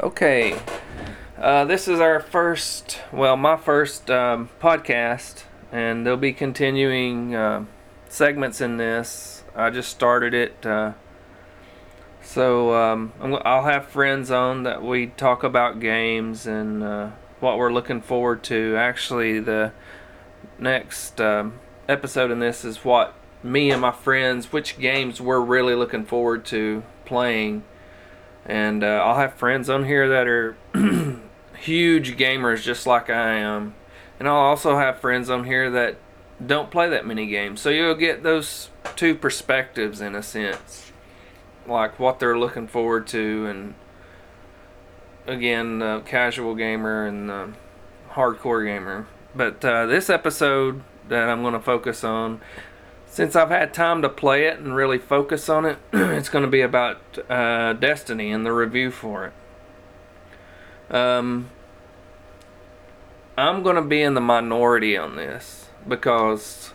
Okay, this is our first, well, my first podcast, and there'll be continuing segments in this. I just started it, so I'll have friends on that we talk about games and what we're looking forward to. Actually, the next episode in this is what me and my friends, which games we're really looking forward to playing. And I'll have friends on here that are huge gamers just like I am. And I'll also have friends on here that don't play that many games. So you'll get those two perspectives in a sense. Like what they're looking forward to, and again, casual gamer and hardcore gamer. But this episode that I'm going to focus on, since I've had time to play it and really focus on it, it's going to be about Destiny and the review for it. I'm going to be in the minority on this because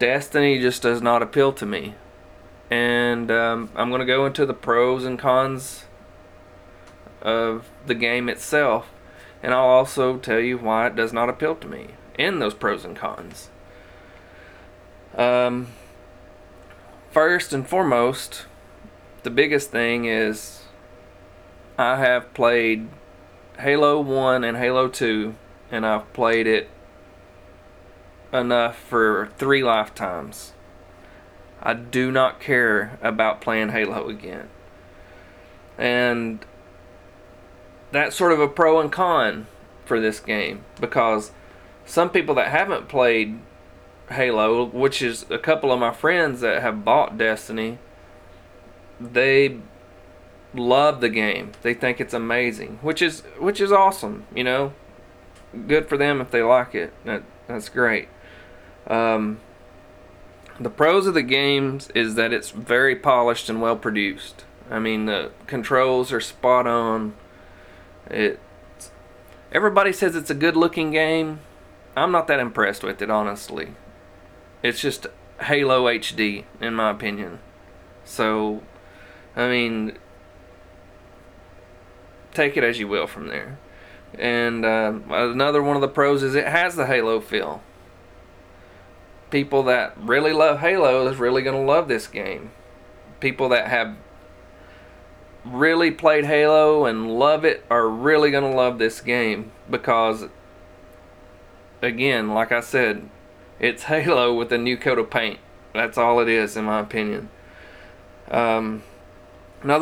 Destiny just does not appeal to me. And I'm going to go into the pros and cons of the game itself. And I'll also tell you why it does not appeal to me in those pros and cons. First and foremost, the biggest thing is I have played Halo 1 and Halo 2, and I've played it enough for 3 lifetimes. I do not care about playing Halo again. And that's sort of a pro and con for this game, because some people that haven't played Halo, which is a couple of my friends that have bought Destiny, they love the game. They think it's amazing, which is awesome, you know. Good for them if they like it. That's great. The pros of the games is that it's very polished and well produced. I mean, the controls are spot on. Everybody says it's a good looking game. I'm not that impressed with it, honestly. It's just Halo HD, in my opinion. So, I mean, take it as you will from there. And another one of the pros is it has the Halo feel. People that really love Halo is really going to love this game. People that have really played Halo and love it are really going to love this game, because, again, like I said, it's Halo with a new coat of paint. That's all it is, in my opinion. Another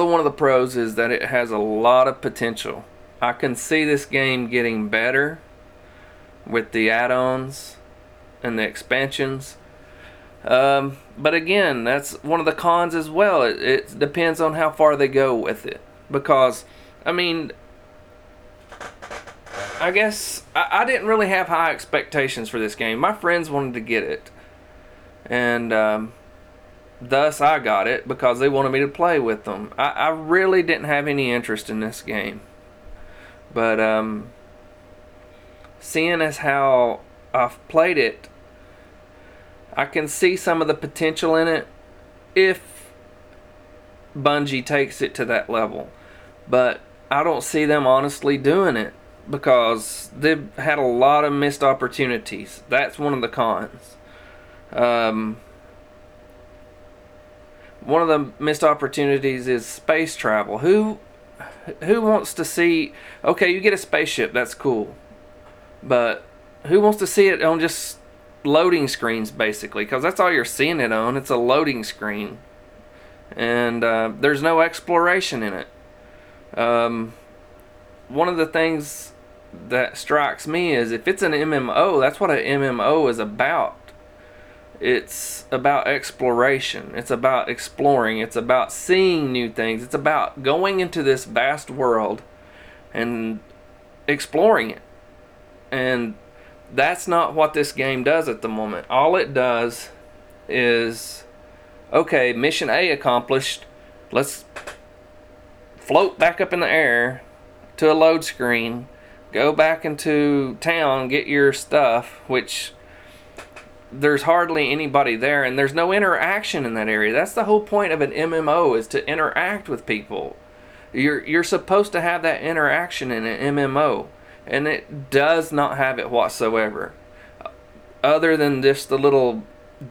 one of the pros is that it has a lot of potential. I can see this game getting better with the add-ons and the expansions. But again, that's one of the cons as well. It depends on how far they go with it. Because, I mean, I guess I didn't really have high expectations for this game. My friends wanted to get it. And thus I got it because they wanted me to play with them. I really didn't have any interest in this game. But seeing as how I've played it, I can see some of the potential in it if Bungie takes it to that level. But I don't see them honestly doing it, because they've had a lot of missed opportunities. That's one of the cons. One of the missed opportunities is space travel. Who wants to see... Okay, you get a spaceship, that's cool. But who wants to see it on just loading screens, basically? Because that's all you're seeing it on. It's a loading screen. And there's no exploration in it. One of the things that strikes me is if it's an MMO, that's what an MMO is about. It's about exploration. It's about exploring. It's about seeing new things. It's about going into this vast world and exploring it. And that's not what this game does at the moment. All it does is, okay, mission A accomplished. Let's float back up in the air to a load screen, go back into town, get your stuff, which there's hardly anybody there, and there's no interaction in that area. That's the whole point of an MMO, is to interact with people. You're supposed to have that interaction in an MMO, and it does not have it whatsoever. Other than just the little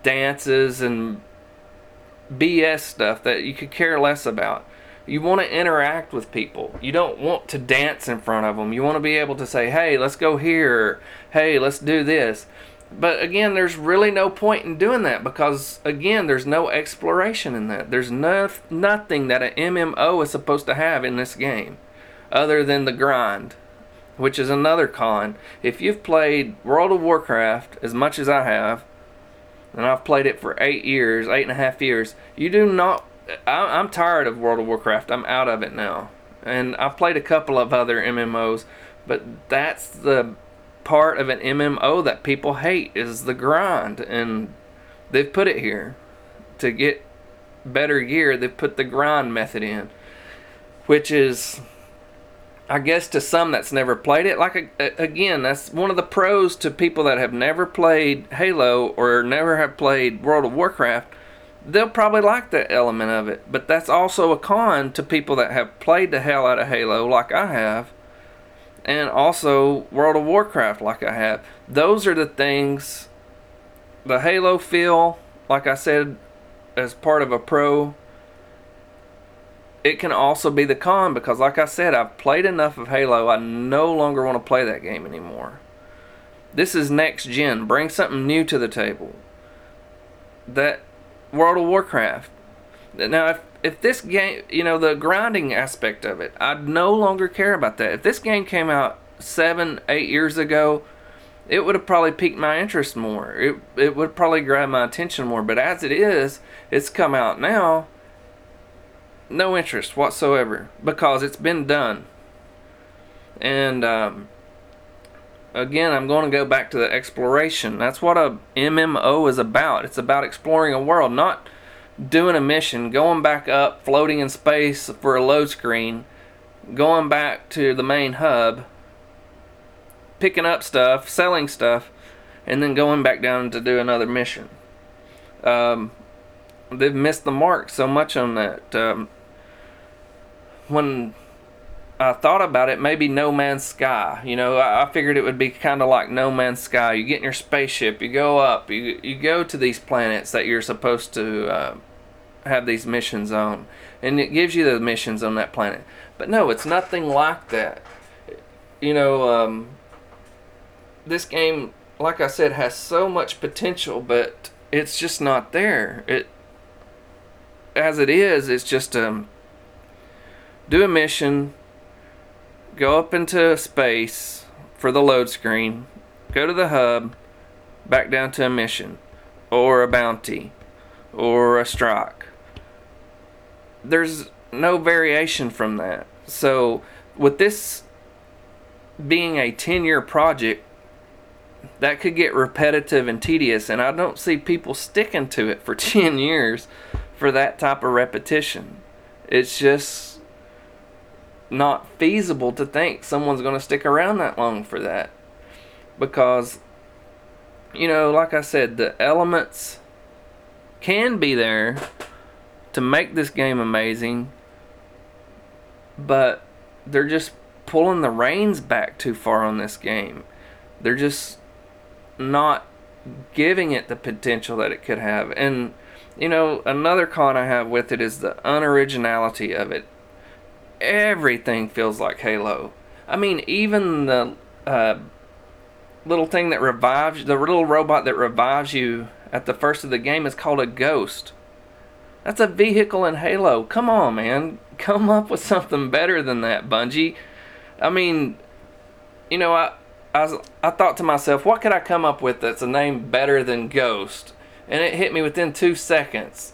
dances and BS stuff that you could care less about. You want to interact with people. You don't want to dance in front of them. You want to be able to say, hey, let's go here. Hey, let's do this. But again, there's really no point in doing that because, again, there's no exploration in that. There's nothing that an MMO is supposed to have in this game other than the grind, which is another con. If you've played World of Warcraft as much as I have, and I've played it for 8 and a half years, you do not... I'm tired of World of Warcraft. I'm out of it now. And I've played a couple of other MMOs, but that's the part of an MMO that people hate is the grind. And they've put it here. To get better gear, they've put the grind method in, which is, I guess, to some that's never played it. Again, that's one of the pros to people that have never played Halo or never have played World of Warcraft. They'll probably like that element of it, but that's also a con to people that have played the hell out of Halo like I have, and also World of Warcraft like I have. Those are the things, the Halo feel, like I said, as part of a pro. It can also be the con because, like I said, I've played enough of Halo, I no longer want to play that game anymore. This is next gen. Bring something new to the table. That... World of Warcraft. Now, if this game, you know, the grinding aspect of it, I no longer care about that. If this game came out 7-8 years ago, it would have probably piqued my interest more. It would probably grab my attention more. But as it is, it's come out now, no interest whatsoever because it's been done. And again, I'm going to go back to the exploration. That's what a MMO is about. It's about exploring a world, not doing a mission, going back up, floating in space for a load screen, going back to the main hub, picking up stuff, selling stuff, and then going back down to do another mission. They've missed the mark so much on that. When I thought about it, maybe No Man's Sky. You know, I figured it would be kind of like No Man's Sky. You get in your spaceship, you go up, you go to these planets that you're supposed to have these missions on, and it gives you the missions on that planet. But no, it's nothing like that. You know, this game, like I said, has so much potential, but it's just not there. It, as it is, it's just do a mission. Go up into space for the load screen, go to the hub, back down to a mission, or a bounty, or a strike. There's no variation from that. So, with this being a 10-year project, that could get repetitive and tedious, and I don't see people sticking to it for 10 years for that type of repetition. It's just not feasible to think someone's going to stick around that long for that, because, you know, like I said, the elements can be there to make this game amazing, but they're just pulling the reins back too far on this game. They're just not giving it the potential that it could have. And, you know, another con I have with it is the unoriginality of it. Everything feels like Halo. I mean, even the little thing that revives, the little robot that revives you at the first of the game is called a ghost. That's a vehicle in Halo. Come on, man. Come up with something better than that, Bungie. I mean, you know, I thought to myself, what could I come up with that's a name better than Ghost? And it hit me within 2 seconds.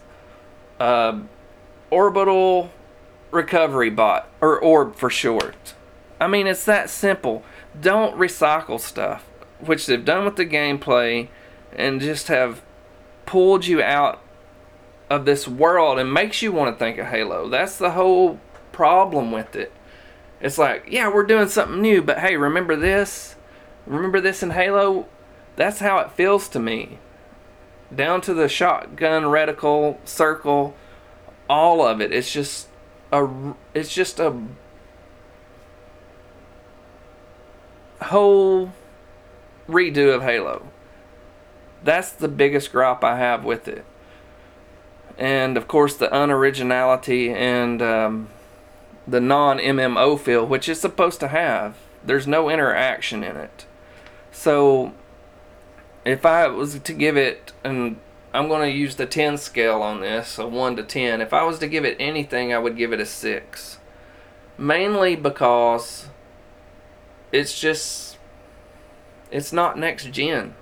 Orbital... recovery bot, or orb for short. I mean, it's that simple. Don't recycle stuff, which they've done with the gameplay, and just have pulled you out of this world and makes you want to think of Halo. That's the whole problem with it. It's like, yeah, we're doing something new, but hey, remember this? Remember this in Halo? That's how it feels to me. Down to the shotgun, reticle, circle, all of it. It's just it's just a whole redo of Halo. That's the biggest gripe I have with it. And of course the unoriginality and the non-MMO feel, which it's supposed to have. There's no interaction in it. So if I was to give it, and I'm going to use the 10 scale on this, so 1 to 10. If I was to give it anything, I would give it a 6. Mainly because it's just, it's not next gen.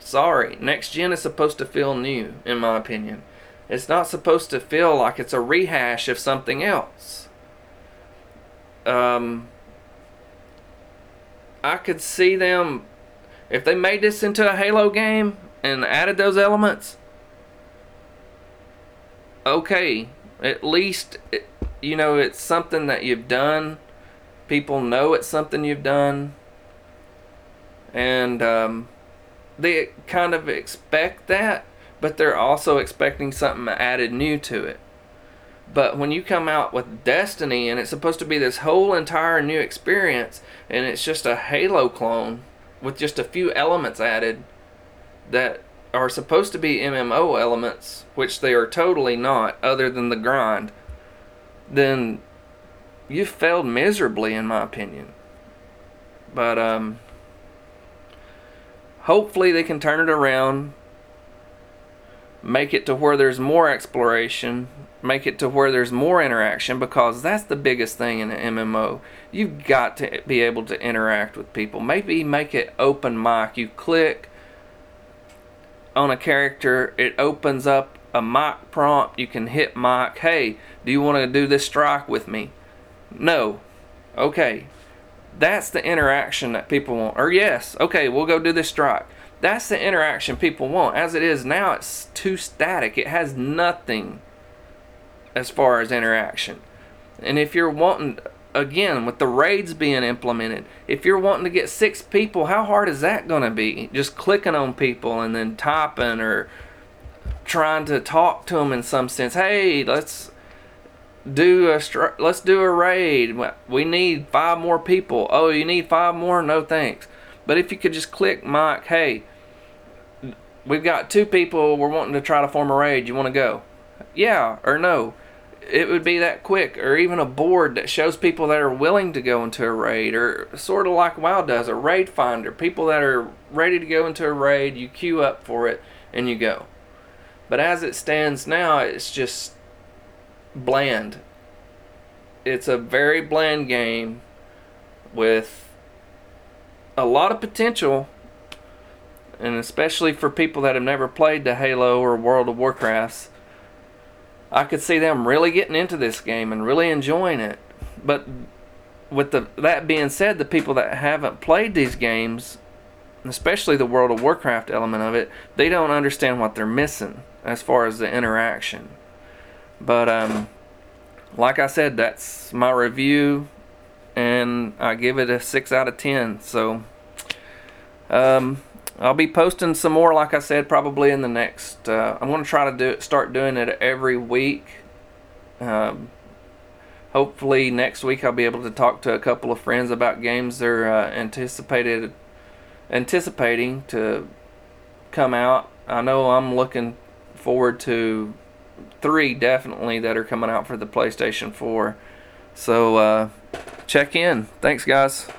Sorry, next gen is supposed to feel new, in my opinion. It's not supposed to feel like it's a rehash of something else. I could see them, if they made this into a Halo game and added those elements, okay, at least it, you know, it's something that you've done. People know it's something you've done, and they kind of expect that, but they're also expecting something added new to it. But when you come out with Destiny and it's supposed to be this whole entire new experience, and it's just a Halo clone with just a few elements added that are supposed to be MMO elements, which they are totally not, other than the grind, then you failed miserably, in my opinion. But hopefully they can turn it around, make it to where there's more exploration, make it to where there's more interaction, because that's the biggest thing in an MMO. You've got to be able to interact with people. Maybe make it open mic. You click on a character, it opens up a mic prompt. You can hit mic. Hey, do you want to do this strike with me? No. Okay. That's the interaction that people want. Or yes. Okay, we'll go do this strike. That's the interaction people want. As it is now, it's too static. It has nothing as far as interaction. And if you're wanting, again, with the raids being implemented, if you're wanting to get 6 people, how hard is that going to be? Just clicking on people and then typing or trying to talk to them in some sense. Hey, let's do a raid. We need 5 more people. Oh, you need 5 more? No thanks. But if you could just click mic, hey, we've got 2 people, we're wanting to try to form a raid. You want to go? Yeah or no. It would be that quick. Or even a board that shows people that are willing to go into a raid, or sort of like WoW does, a raid finder. People that are ready to go into a raid, you queue up for it and you go. But as it stands now, it's just bland. It's a very bland game with a lot of potential, and especially for people that have never played the Halo or World of Warcrafts, I could see them really getting into this game and really enjoying it. But with that being said, the people that haven't played these games, especially the World of Warcraft element of it, they don't understand what they're missing as far as the interaction. But like I said, that's my review, and I give it a 6 out of 10. So I'll be posting some more, like I said, probably in the next, I'm going to try to start doing it every week. Hopefully next week I'll be able to talk to a couple of friends about games they're anticipating to come out. I know I'm looking forward to 3 definitely that are coming out for the PlayStation 4. So check in. Thanks, guys.